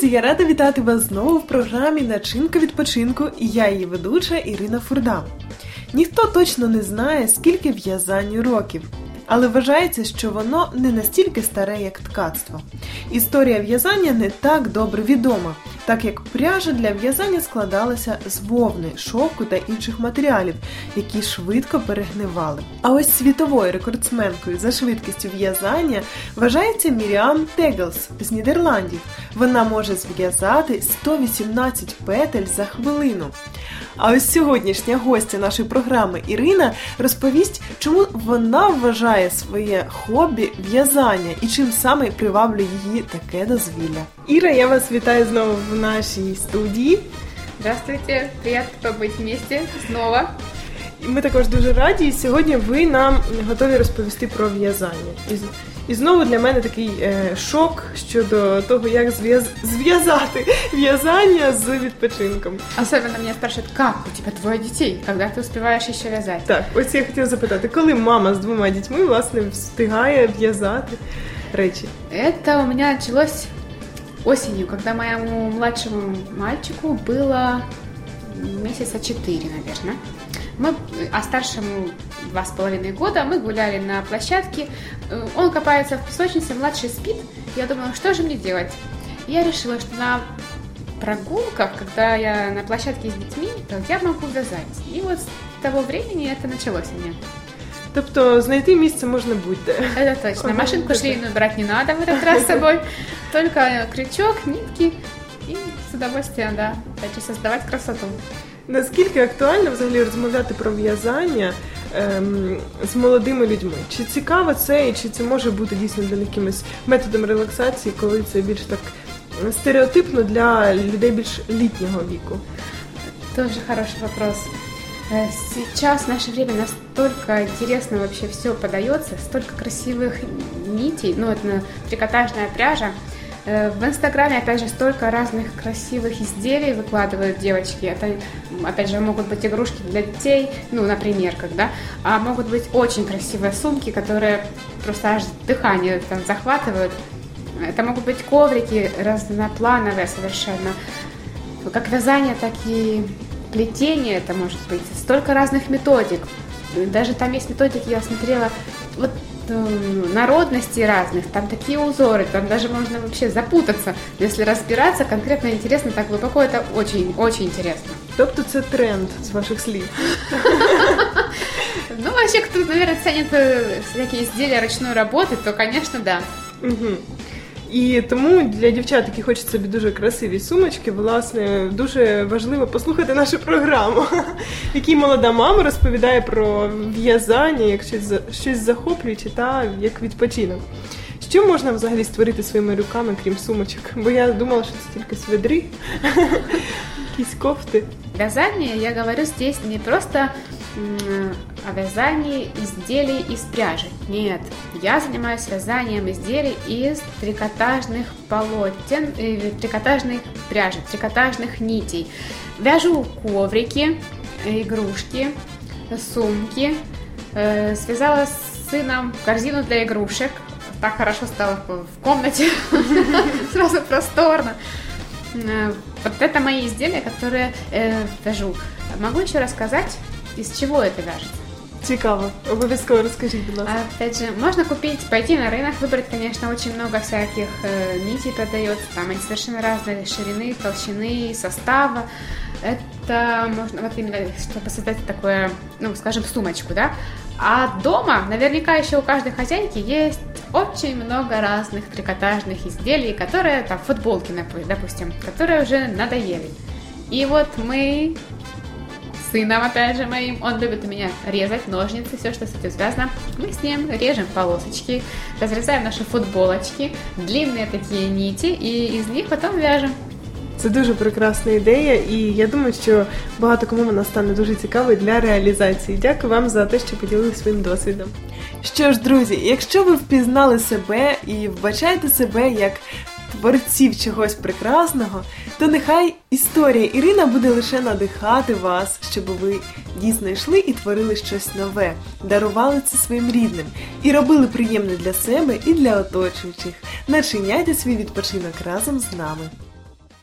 Друзі, я рада вітати вас знову в програмі «Начинка відпочинку» і я її ведуча Ірина Фурда. Ніхто точно не знає, скільки в'язанню років, але вважається, що воно не настільки старе, як ткацтво. Історія в'язання не так добре відома, так як пряжа для в'язання складалася з вовни, шовку та інших матеріалів, які швидко перегнивали. А ось світовою рекордсменкою за швидкістю в'язання вважається Міріам Тегелс з Нідерландів. Вона може зв'язати 118 петель за хвилину. А ось сьогоднішня гостя нашої програми Ірина розповість, чому вона вважає своє хобі в'язання і чим саме приваблює її таке дозвілля. Іра, я вас вітаю знову в нашій студії. Здравствуйте, приємно побути вместе знову. Ми також дуже раді, і сьогодні ви нам готові розповісти про в'язання. І знову для мене такий шок щодо того, як зв'язати в'язання з відпочинком. Особливо мене спрашують, як у тебе двоє дітей, коли ти встигаєш ще в'язати? Так, ось я хотіла запитати, коли мама з двома дітьми, власне, встигає в'язати речі? Це у мене почалось осінню, коли моєму младшому мальчику було месяца 4, наверное. А старшему 2,5 года мы гуляли на площадке. Он копается в песочнице, младший спит. Я думала, что же мне делать? Я решила, что на прогулках, когда я на площадке с детьми, то я могу вязать. И вот с того времени это началось у меня. Тобто знайти місце можна будь-де. Это точно. Машинку швейную брать не надо в этот раз с собой. Только крючок, нитки и с удовольствием, да, хочу создавать красоту. Наскільки актуально взагалі розмовляти про в'язання з молодими людьми? Чи цікаво це, і чи це може бути дійсно для якимось методом релаксації, коли це більш так стереотипно для людей більш літнього віку? Тоже хороший вопрос. Сейчас в наше время настолько интересно вообще все подается, столько красивых нитей, ну, это трикотажная пряжа. В Инстаграме, опять же, столько разных красивых изделий выкладывают девочки. Это, опять же, могут быть игрушки для детей, ну, например, когда, а могут быть очень красивые сумки, которые просто аж дыхание там захватывают. Это могут быть коврики разноплановые совершенно. Как вязание, так и плетение это может быть. Столько разных методик. Даже там есть методики, я смотрела, вот, народностей разных, там такие узоры, там даже можно вообще запутаться, если разбираться, конкретно интересно, так глубоко, это очень-очень интересно. Тобто це тренд с ваших слів. Ну, вообще, кто, наверное, ценит всякие изделия ручной работы, то, конечно, да. І тому для дівчат, які хочуть собі дуже красиві сумочки, власне, дуже важливо послухати нашу програму, в якій молода мама розповідає про в'язання, як щось захоплююче та як відпочинок. Що можна взагалі створити своїми руками, крім сумочок? Бо я думала, що це тільки свідри, якісь кофти. В'язання, я говорю, здесь не просто о вязании изделий из пряжи. Нет, я занимаюсь вязанием изделий из трикотажных полотен, трикотажной пряжи, трикотажных нитей. Вяжу коврики, игрушки, сумки. Связала с сыном корзину для игрушек. Так хорошо стало в комнате. Сразу просторно. Вот это мои изделия, которые вяжу. Могу еще рассказать, из чего это вяжется? Цікаво. Обовязково расскажите, пожалуйста. Опять же, можно купить, пойти на рынок, выбрать, конечно, очень много всяких нитей продается. Там они совершенно разные ширины, толщины, состава. Это можно, вот именно, чтобы создать такое, ну, скажем, сумочку, да? А дома наверняка еще у каждой хозяйки есть очень много разных трикотажных изделий, которые, там, футболки, допустим, которые уже надоели. И вот мы... сыном, опять же, моим. Он любит у меня резать ножницы, все, что с этим связано. Мы с ним режем полосочки, разрезаем наши футболочки, длинные такие нити, и из них потом вяжем. Це дуже прекрасна ідея, і я думаю, що багато кому вона стане дуже цікавою для реалізації. Дякую вам за те, що поділилися своїм досвідом. Що ж, друзі, якщо ви впізнали себе і вбачаєте себе як творців чогось прекрасного, то нехай історія Ірина буде лише надихати вас, щоб ви дійсно йшли і творили щось нове, дарували це своїм рідним і робили приємне для себе і для оточуючих. Начиняйте свій відпочинок разом з нами.